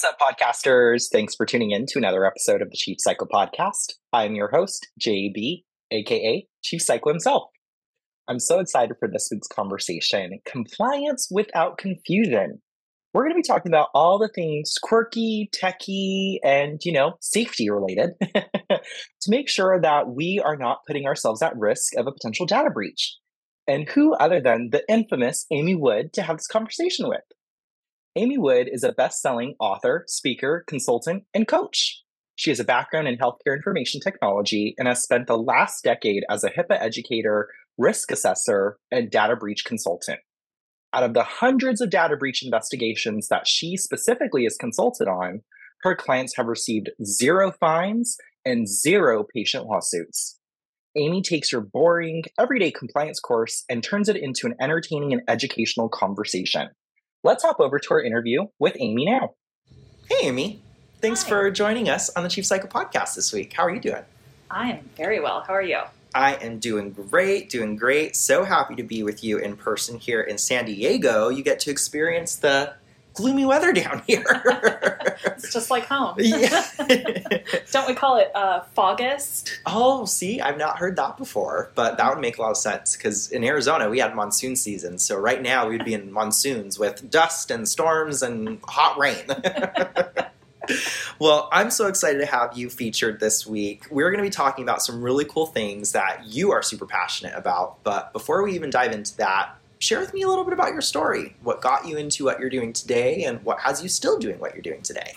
What's up, podcasters? Thanks for tuning in to another episode of the Chief Psycho Podcast. I'm your host, JB, aka Chief Psycho himself. I'm so excited for this week's conversation, Compliance Without Confusion. We're going to be talking about all the things quirky, techy, and, safety related to make sure that we are not putting ourselves at risk of a potential data breach. And who other than the infamous Amy Wood to have this conversation with? Amy Wood is a best-selling author, speaker, consultant, and coach. She has a background in healthcare information technology and has spent the last decade as a HIPAA educator, risk assessor, and data breach consultant. Out of the hundreds of data breach investigations that she specifically is consulted on, her clients have received zero fines and zero patient lawsuits. Amy takes her boring, everyday compliance course and turns it into an entertaining and educational conversation. Let's hop over to our interview with Amy now. Hey, Amy. Thanks for joining us on the Chief Psycho Podcast this week. How are you doing? I am very well. How are you? I am doing great, So happy to be with you in person here in San Diego. You get to experience the gloomy weather down here. It's just like home. Yeah. Don't we call it Fogust? Oh, see, I've not heard that before, but that would make a lot of sense because in Arizona we had monsoon season. So right now we'd be in monsoons with dust and storms and hot rain. Well, I'm so excited to have you featured this week. We're going to be talking about some really cool things that you are super passionate about. But before we even dive into that, share with me a little bit about your story. What got you into what you're doing today and what has you still doing what you're doing today?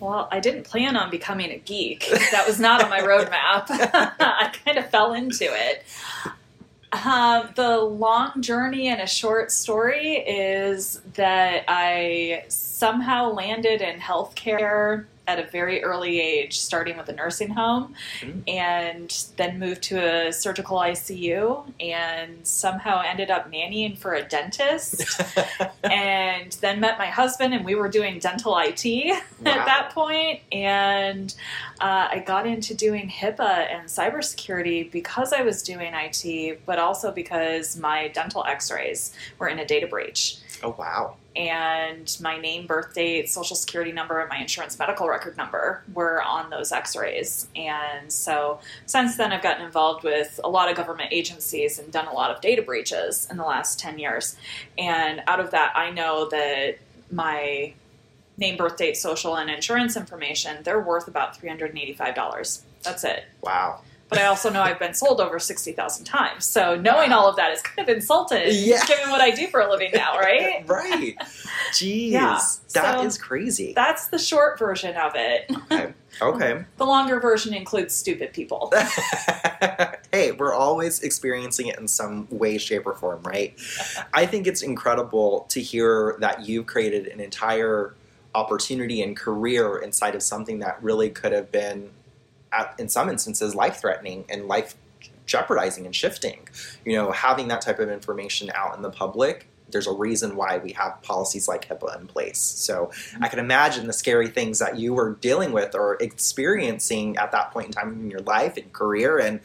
Well, I didn't plan on becoming a geek. That was not on my roadmap. I kind of fell into it. The long journey in a short story is that I somehow landed in healthcare at a very early age, starting with a nursing home, and then moved to a surgical ICU, and somehow ended up nannying for a dentist, and then met my husband, and we were doing dental IT at that point, and I got into doing HIPAA and cybersecurity because I was doing IT, but also because my dental x-rays were in a data breach. Oh, wow. And my name, birth date, social security number, and my insurance medical record number were on those x-rays. And so since then, I've gotten involved with a lot of government agencies and done a lot of data breaches in the last 10 years. And out of that, I know that my name, birth date, social, and insurance information, they're worth about $385. That's it. Wow. But I also know I've been sold over 60,000 times. So knowing all of that is kind of insulting, given what I do for a living now, right? Right. Jeez. Yeah. That is crazy. That's the short version of it. Okay. The longer version includes stupid people. Hey, we're always experiencing it in some way, shape, or form, right? I think it's incredible to hear that you've created an entire opportunity and career inside of something that really could have been, in some instances, life-threatening and life-jeopardizing and shifting. Having that type of information out in the public, there's a reason why we have policies like HIPAA in place. So I can imagine the scary things that you were dealing with or experiencing at that point in time in your life and career, and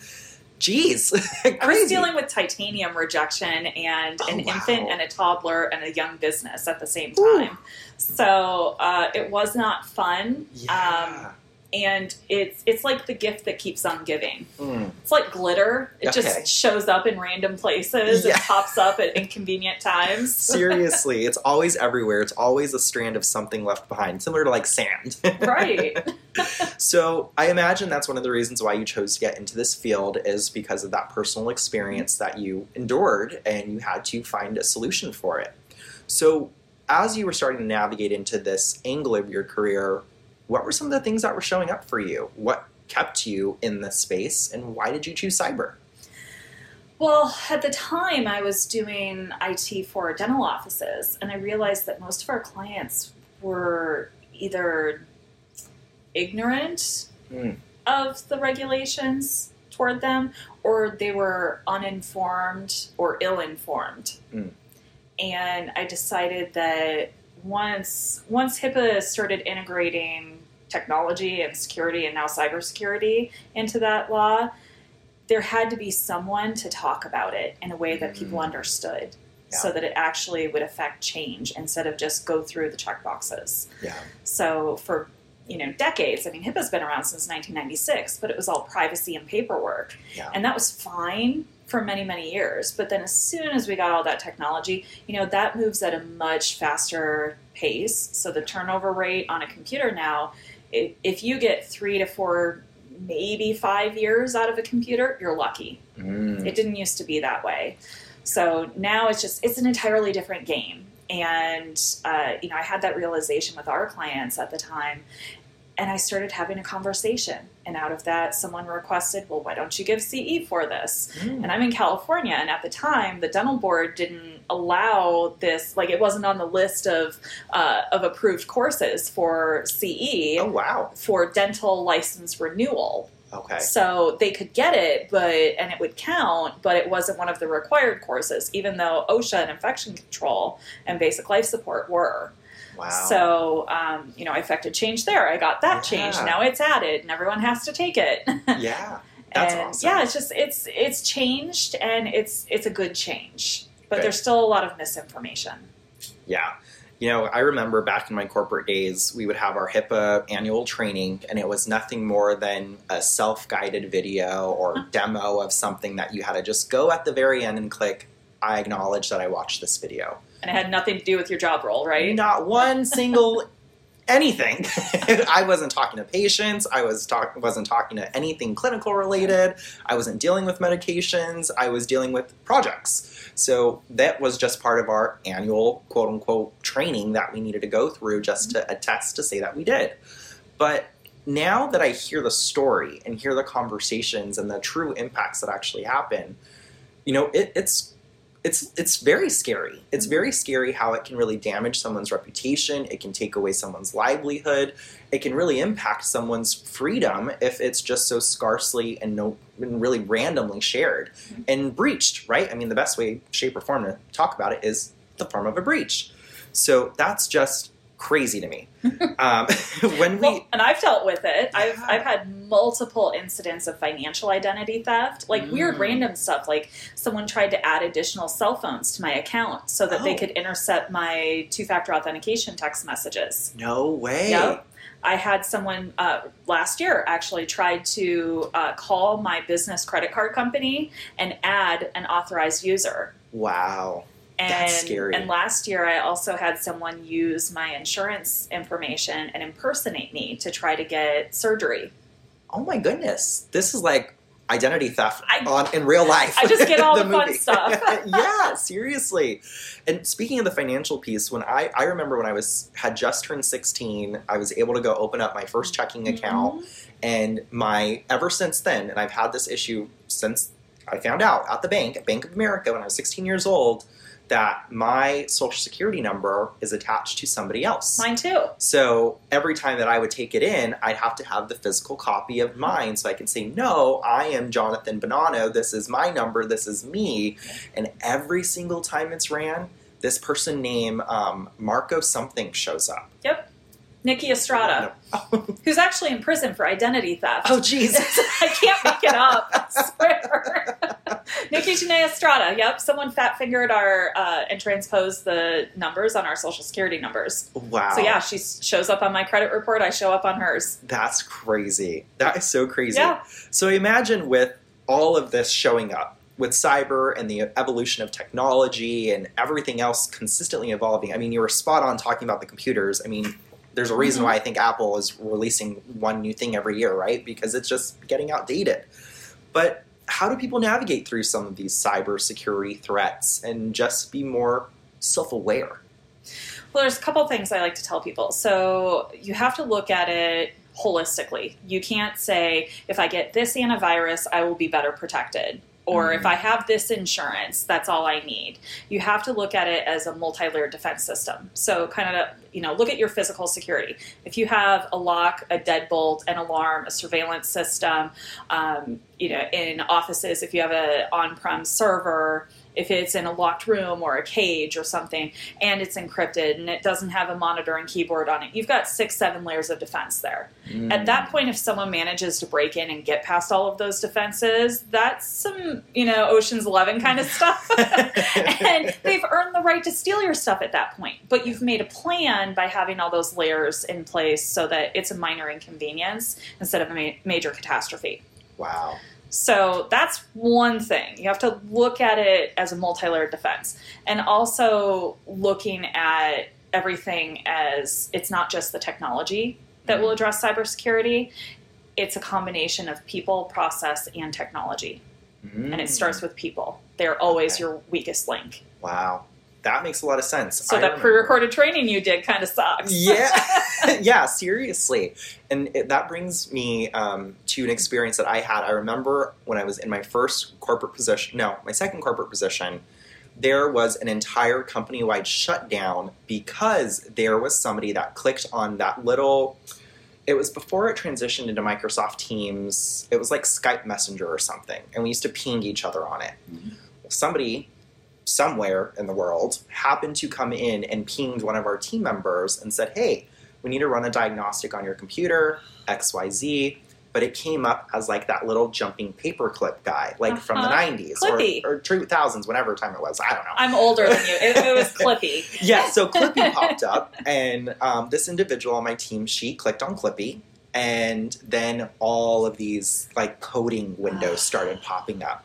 geez. I was dealing with titanium rejection and infant and a toddler and a young business at the same time. Ooh. So it was not fun. Yeah. And it's like the gift that keeps on giving. It's like glitter. It just shows up in random places. It pops up at inconvenient times. Seriously. It's always everywhere. It's always a strand of something left behind, similar to like sand. Right. So I imagine that's one of the reasons why you chose to get into this field is because of that personal experience that you endured and you had to find a solution for it. So as you were starting to navigate into this angle of your career, what were some of the things that were showing up for you? What kept you in this space, and why did you choose cyber? Well, at the time, I was doing IT for dental offices, and I realized that most of our clients were either ignorant of the regulations toward them, or they were uninformed or ill-informed. And I decided that once HIPAA started integrating technology and security and now cybersecurity into that law, there had to be someone to talk about it in a way that people understood. so that it actually would affect change instead of just go through the check boxes. Yeah. So for, you know, decades, I mean, HIPAA's been around since 1996, but it was all privacy and paperwork. Yeah. And that was fine for many, many years. But then as soon as we got all that technology, you know, that moves at a much faster pace. So the turnover rate on a computer now, if you get 3 to 4 maybe 5 years out of a computer, you're lucky. Mm. It didn't used to be that way. So now it's just, it's an entirely different game. And, you know, I had that realization with our clients at the time, and I started having a conversation. And out of that, someone requested, well, why don't you give CE for this? Mm. And I'm in California. And at the time, the dental board didn't allow this, like it wasn't on the list of approved courses for CE. Oh, wow. For dental license renewal. Okay. So they could get it, and it would count, but it wasn't one of the required courses, even though OSHA and infection control and basic life support were. Wow. So, you know, I effected change there. I got that change. Now it's added and everyone has to take it. Yeah. That's awesome. Yeah. It's just, it's changed, and it's a good change, but there's still a lot of misinformation. Yeah. You know, I remember back in my corporate days, we would have our HIPAA annual training, and it was nothing more than a self-guided video or demo of something that you had to just go at the very end and click, I acknowledge that I watched this video. And it had nothing to do with your job role, right? Not one single anything. I wasn't talking to patients. I wasn't talking to anything clinical related. I wasn't dealing with medications. I was dealing with projects. So that was just part of our annual, quote unquote, training that we needed to go through just to attest to say that we did. But now that I hear the story and hear the conversations and the true impacts that actually happen, you know, it's very scary. It's very scary how it can really damage someone's reputation. It can take away someone's livelihood. It can really impact someone's freedom if it's just so scarcely and really randomly shared and breached, right? I mean, the best way, shape, or form to talk about it is the form of a breach. So that's just crazy to me. And I've dealt with it. I've had multiple incidents of financial identity theft, like weird random stuff. Like someone tried to add additional cell phones to my account so that they could intercept my two-factor authentication text messages. No way. Yep. I had someone last year actually tried to call my business credit card company and add an authorized user. Wow. That's scary. And last year, I also had someone use my insurance information and impersonate me to try to get surgery. Oh, my goodness. This is like identity theft in real life. I just get all the fun stuff. Yeah, seriously. And speaking of the financial piece, when I remember when I had just turned 16, I was able to go open up my first checking account. And ever since then, and I've had this issue since I found out at the bank, at Bank of America, when I was 16 years old, that my social security number is attached to somebody else. Mine too. So every time that I would take it in, I'd have to have the physical copy of mine so I could say, no, I am Jonathan Bonanno. This is my number. This is me. And every single time it's ran, this person named Marco something shows up. Yep. Nikki Estrada, who's actually in prison for identity theft. Oh, Jesus. I can't make it up, I swear. Nikki Jane Estrada, yep. Someone fat-fingered our and transposed the numbers on our social security numbers. Wow. So, yeah, she shows up on my credit report. I show up on hers. That's crazy. That is so crazy. Yeah. So imagine with all of this showing up, with cyber and the evolution of technology and everything else consistently evolving. I mean, you were spot on talking about the computers. I mean, there's a reason why I think Apple is releasing one new thing every year, right? Because it's just getting outdated. But how do people navigate through some of these cybersecurity threats and just be more self-aware? Well, there's a couple things I like to tell people. So you have to look at it holistically. You can't say, if I get this antivirus, I will be better protected. Or if I have this insurance, that's all I need. You have to look at it as a multi-layered defense system. So kind of, you know, look at your physical security. If you have a lock, a deadbolt, an alarm, a surveillance system, you know, in offices, if you have an on-prem server, if it's in a locked room or a cage or something, and it's encrypted and it doesn't have a monitor and keyboard on it, you've got 6-7 layers of defense there. Mm. At that point, if someone manages to break in and get past all of those defenses, that's some, you know, Ocean's 11 kind of stuff. And they've earned the right to steal your stuff at that point. But you've made a plan by having all those layers in place so that it's a minor inconvenience instead of a major catastrophe. Wow. So that's one thing. You have to look at it as a multi-layered defense. And also looking at everything as it's not just the technology that will address cybersecurity. It's a combination of people, process, and technology. Mm. And it starts with people. They're always your weakest link. Wow. That makes a lot of sense. So that pre-recorded training you did kind of sucks. Yeah, seriously. And that brings me to an experience that I had. I remember when I was in my first corporate position, no, my second corporate position, there was an entire company-wide shutdown because there was somebody that clicked on that little, it was before it transitioned into Microsoft Teams. It was like Skype Messenger or something. And we used to ping each other on it. Mm-hmm. Well, somebody somewhere in the world happened to come in and pinged one of our team members and said, hey, we need to run a diagnostic on your computer, XYZ. But it came up as like that little jumping paperclip guy, like from the 90s or 2000s, whatever time it was. I don't know. I'm older than you. It was Clippy. Yeah, so Clippy popped up, and this individual on my team, she clicked on Clippy, and then all of these like coding windows started popping up.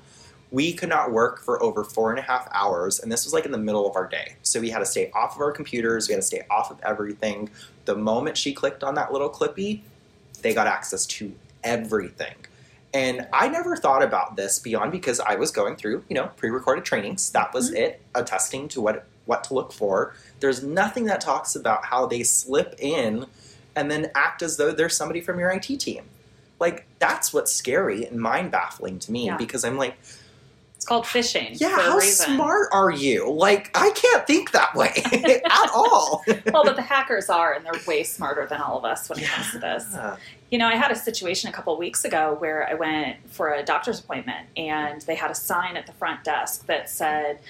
We could not work for over 4.5 hours, and this was like in the middle of our day. So we had to stay off of our computers. We had to stay off of everything. The moment she clicked on that little Clippy, they got access to everything. And I never thought about this beyond because I was going through, you know, pre-recorded trainings. That was it, attesting to what to look for. There's nothing that talks about how they slip in and then act as though they're somebody from your IT team. Like, that's what's scary and mind-baffling to me because I'm like, called phishing. Yeah, how smart are you? Like, I can't think that way at all. Well, but the hackers are, and they're way smarter than all of us when it comes to this. You know, I had a situation a couple of weeks ago where I went for a doctor's appointment, and they had a sign at the front desk that said,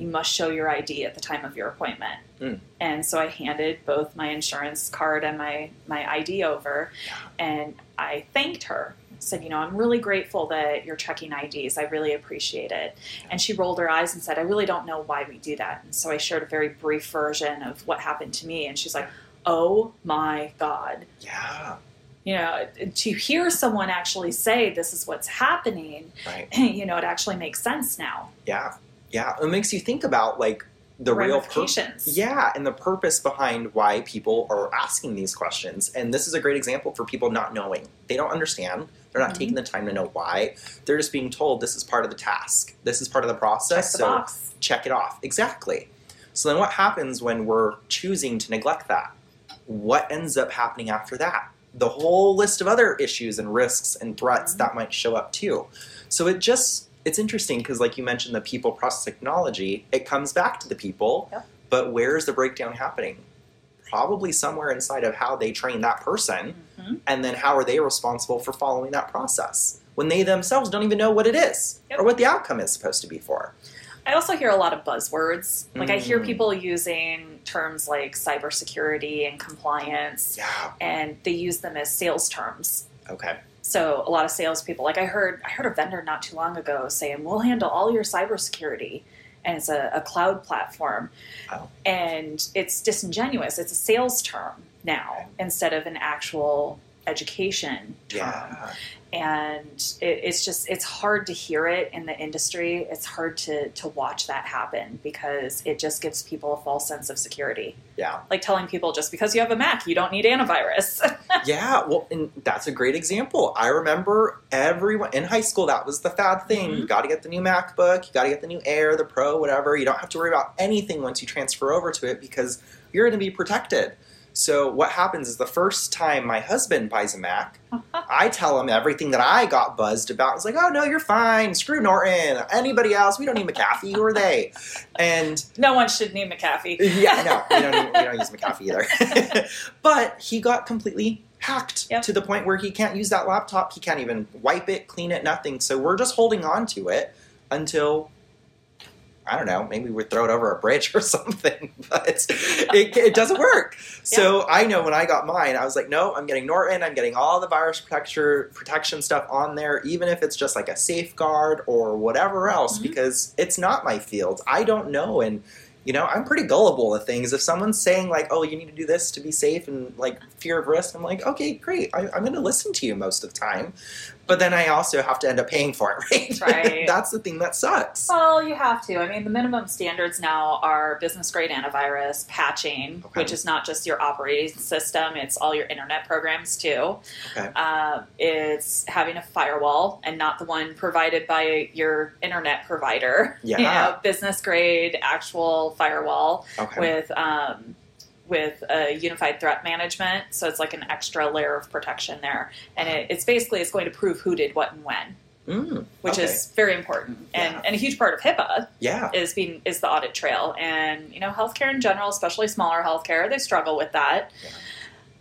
you must show your ID at the time of your appointment. Mm. And so I handed both my insurance card and my ID over, and I thanked her. Said, you know, I'm really grateful that you're checking IDs. I really appreciate it. And she rolled her eyes and said, I really don't know why we do that. And so I shared a very brief version of what happened to me. And she's like, oh my God. Yeah. You know, to hear someone actually say this is what's happening, right. You know, it actually makes sense now. Yeah. Yeah. It makes you think about like the real purpose. Yeah. And the purpose behind why people are asking these questions. And this is a great example for people not knowing. They don't understand. They're not taking the time to know why. They're just being told this is part of the task. This is part of the process. So check it off. Exactly. So then what happens when we're choosing to neglect that? What ends up happening after that? The whole list of other issues and risks and threats that might show up too. So it's interesting because like you mentioned, the people, process, technology, it comes back to the people, but where's the breakdown happening? Probably somewhere inside of how they train that person, and then how are they responsible for following that process when they themselves don't even know what it is or what the outcome is supposed to be for. I also hear a lot of buzzwords. Like I hear people using terms like cybersecurity and compliance, and they use them as sales terms. Okay. So a lot of salespeople, like I heard a vendor not too long ago saying, we'll handle all your cybersecurity. And it's a cloud platform. Oh. And it's disingenuous. It's a sales term now instead of an actual education term. Yeah. And it's hard to hear it in the industry. It's hard to watch that happen because it just gives people a false sense of security. Yeah. Like telling people just because you have a Mac, you don't need antivirus. Yeah. Well, and that's a great example. I remember everyone in high school, that was the fad thing. You got to get the new MacBook. You got to get the new Air, the Pro, whatever. You don't have to worry about anything once you transfer over to it because you're going to be protected. So what happens is the first time my husband buys a Mac, I tell him everything that I got buzzed about. I was like, oh, no, you're fine. Screw Norton. Anybody else? We don't need McAfee. Who are they? And no one should need McAfee. Yeah, no, we don't use McAfee either. But he got completely hacked to the point where he can't use that laptop. He can't even wipe it, clean it, nothing. So we're just holding on to it until I don't know, maybe we'd throw it over a bridge or something, but it doesn't work. Yeah. So I know when I got mine, I was like, no, I'm getting Norton. I'm getting all the virus protection stuff on there, even if it's just like a safeguard or whatever else, because it's not my field. I don't know. And, you know, I'm pretty gullible to things. If someone's saying like, oh, you need to do this to be safe and like fear of risk, I'm like, okay, great. I'm going to listen to you most of the time. But then I also have to end up paying for it, right? Right. That's the thing that sucks. Well, you have to. I mean, the minimum standards now are business-grade antivirus, patching, which is not just your operating system. It's all your internet programs, too. Okay. It's having a firewall and not the one provided by your internet provider. Yeah. You know, business-grade actual firewall with a unified threat management. So it's like an extra layer of protection there. And it's basically, it's going to prove who did what and when, which is very important. And, and a huge part of HIPAA is the audit trail, and, you know, healthcare in general, especially smaller healthcare, they struggle with that. Yeah.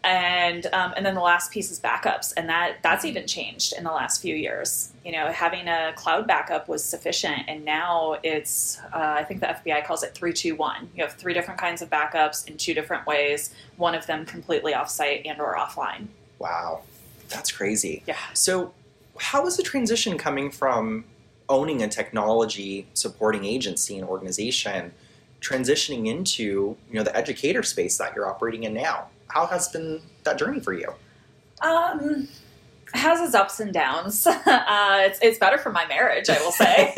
And then the last piece is backups, and that's even changed in the last few years. You know, having a cloud backup was sufficient, and now it's, I think the FBI calls it 3-2-1. You have 3 different kinds of backups in 2 different ways, one of them completely offsite and or offline. Wow. That's crazy. Yeah. So how was the transition coming from owning a technology supporting agency and organization, transitioning into, you know, the educator space that you're operating in now? How has been that journey for you? It has its ups and downs. It's better for my marriage, I will say.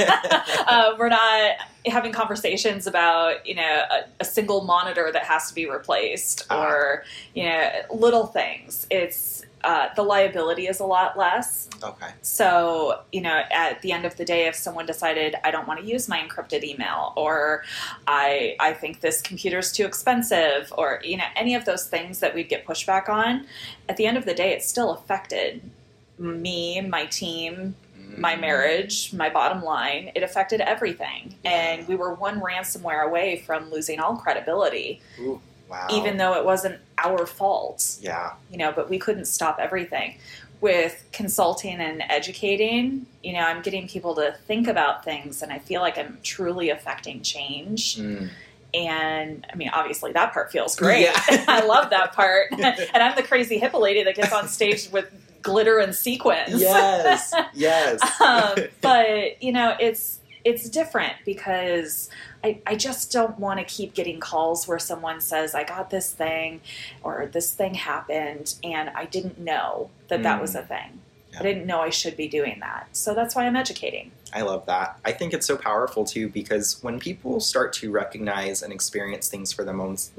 We're not having conversations about, you know, a single monitor that has to be replaced or, you know, little things. It's the liability is a lot less. Okay. So, you know, at the end of the day, if someone decided I don't want to use my encrypted email, or I think this computer is too expensive, or, you know, any of those things that we'd get pushback on, at the end of the day, it still affected me, my team, my marriage, my bottom line. It affected everything. And we were one ransomware away from losing all credibility. Ooh. Wow. Even though it wasn't our fault. Yeah. You know, but we couldn't stop everything. With consulting and educating, you know, I'm getting people to think about things, and I feel like I'm truly affecting change. And, I mean, obviously that part feels great. Yeah. I love that part. And I'm the crazy HIPAA lady that gets on stage with glitter and sequins. Yes, yes. But, you know, it's different because I just don't want to keep getting calls where someone says, I got this thing, or this thing happened, and I didn't know that that was a thing. Yeah. I didn't know I should be doing that. So that's why I'm educating. I love that. I think it's so powerful, too, because when people start to recognize and experience things for themselves,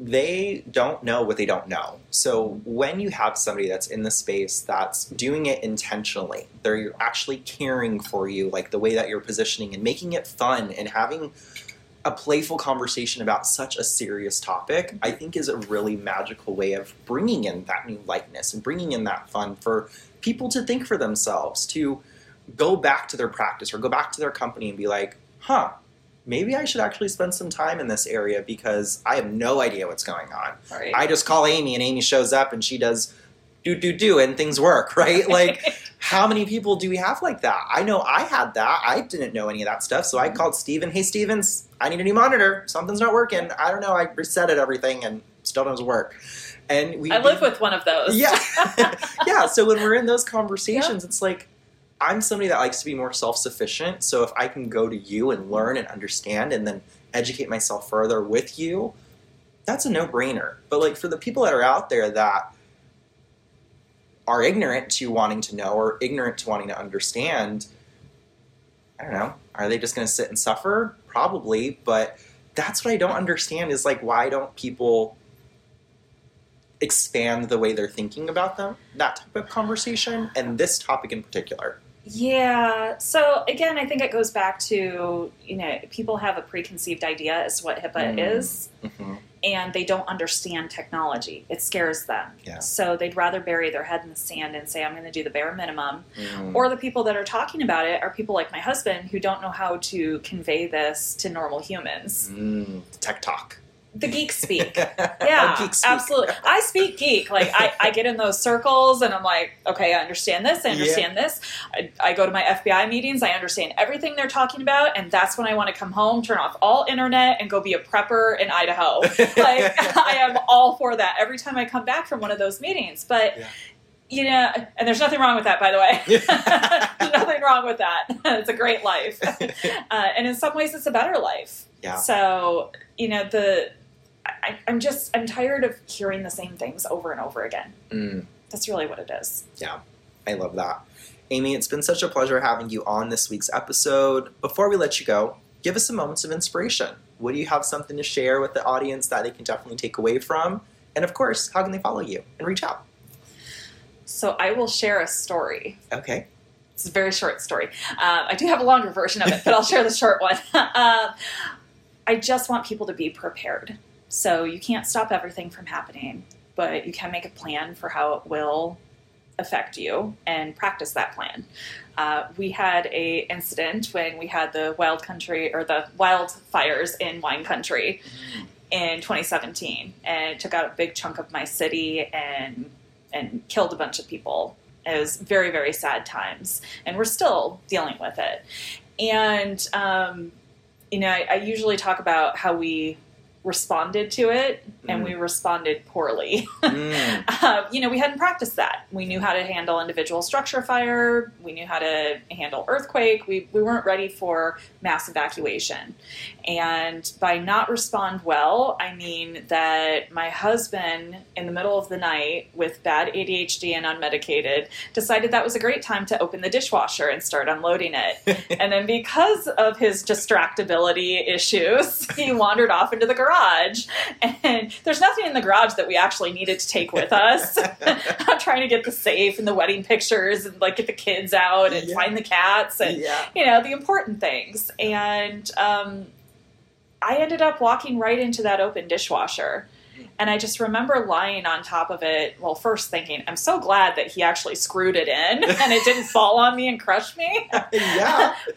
they don't know what they don't know. So when you have somebody that's in the space that's doing it intentionally, they're actually caring for you, like the way that you're positioning and making it fun and having a playful conversation about such a serious topic, I think is a really magical way of bringing in that new lightness and bringing in that fun for people to think for themselves, to go back to their practice or go back to their company and be like, maybe I should actually spend some time in this area because I have no idea what's going on. Right. I just call Amy, and Amy shows up and she does do, and things work, right? Like, how many people do we have like that? I know I had that. I didn't know any of that stuff. So I called Steven. Hey, Stevens, I need a new monitor. Something's not working. I don't know. I resetted everything and still doesn't work. And I live with one of those. Yeah. Yeah. So when we're in those conversations, it's like, I'm somebody that likes to be more self-sufficient, so if I can go to you and learn and understand and then educate myself further with you, that's a no-brainer. But, like, for the people that are out there that are ignorant to wanting to know or ignorant to wanting to understand, I don't know, are they just going to sit and suffer? Probably, but that's what I don't understand is, like, why don't people expand the way they're thinking about them, that type of conversation, and this topic in particular? Yeah. So again, I think it goes back to, you know, people have a preconceived idea as to what HIPAA is, and they don't understand technology. It scares them. Yeah. So they'd rather bury their head in the sand and say, I'm going to do the bare minimum. Or the people that are talking about it are people like my husband who don't know how to convey this to normal humans. Tech talk. The geek speak. Yeah, geek speak. Absolutely. I speak geek. Like I get in those circles and I'm like, okay, I understand this. I understand this. I go to my FBI meetings. I understand everything they're talking about. And that's when I want to come home, turn off all internet and go be a prepper in Idaho. Like I am all for that every time I come back from one of those meetings. But you know, and there's nothing wrong with that, by the way. There's nothing wrong with that. It's a great life. And in some ways it's a better life. Yeah. So, you know, I'm tired of hearing the same things over and over again. Mm. That's really what it is. Yeah, I love that. Amy, it's been such a pleasure having you on this week's episode. Before we let you go, give us some moments of inspiration. Would you have something to share with the audience that they can definitely take away from? And of course, how can they follow you and reach out? So I will share a story. Okay. It's a very short story. I do have a longer version of it, but I'll share the short one. I just want people to be prepared. So you can't stop everything from happening, but you can make a plan for how it will affect you and practice that plan. We had a incident when we had the wildfires in Wine Country in 2017, and it took out a big chunk of my city and killed a bunch of people. It was very, very sad times, and we're still dealing with it. And you know, I usually talk about how we responded to it, and we responded poorly. You know, we hadn't practiced that. We knew how to handle individual structure fire. We knew how to handle earthquake. We weren't ready for mass evacuation. And by not respond well, I mean that my husband, in the middle of the night with bad ADHD and unmedicated, decided that was a great time to open the dishwasher and start unloading it. And then because of his distractibility issues, he wandered off into the garage. And there's nothing in the garage that we actually needed to take with us. I'm trying to get the safe and the wedding pictures and like get the kids out and find the cats and you know, the important things. And I ended up walking right into that open dishwasher. And I just remember lying on top of it, well, first thinking, I'm so glad that he actually screwed it in and it didn't fall on me and crush me.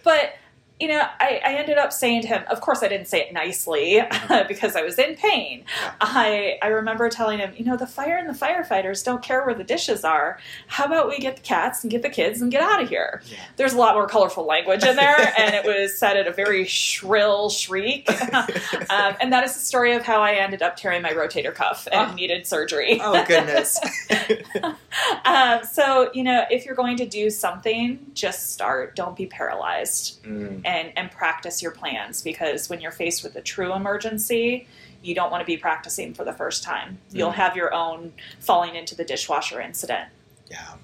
But you know, I ended up saying to him, of course I didn't say it nicely because I was in pain. I remember telling him, you know, the fire and the firefighters don't care where the dishes are. How about we get the cats and get the kids and get out of here? Yeah. There's a lot more colorful language in there, and it was said at a very shrill shriek. And that is the story of how I ended up tearing my rotator cuff and needed surgery. Oh, goodness. So, you know, if you're going to do something, just start. Don't be paralyzed. And practice your plans, because when you're faced with a true emergency, you don't want to be practicing for the first time. You'll have your own falling into the dishwasher incident. Yeah.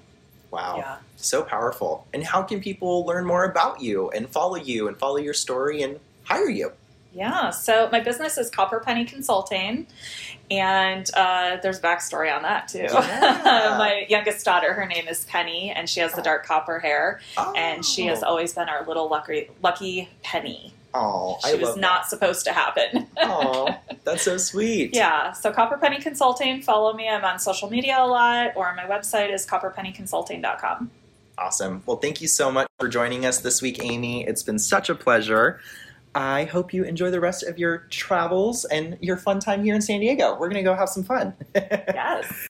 Wow. Yeah. So powerful. And how can people learn more about you and follow your story and hire you? Yeah. So my business is Copper Penny Consulting, and there's a backstory on that too. Yeah. My youngest daughter, her name is Penny, and she has the dark copper hair, and she has always been our little lucky penny. Oh, I love that. She was not supposed to happen. Oh, that's so sweet. Yeah. So Copper Penny Consulting, follow me. I'm on social media a lot, or my website is copperpennyconsulting.com. Awesome. Well, thank you so much for joining us this week, Amy. It's been such a pleasure. I hope you enjoy the rest of your travels and your fun time here in San Diego. We're going to go have some fun. Yes.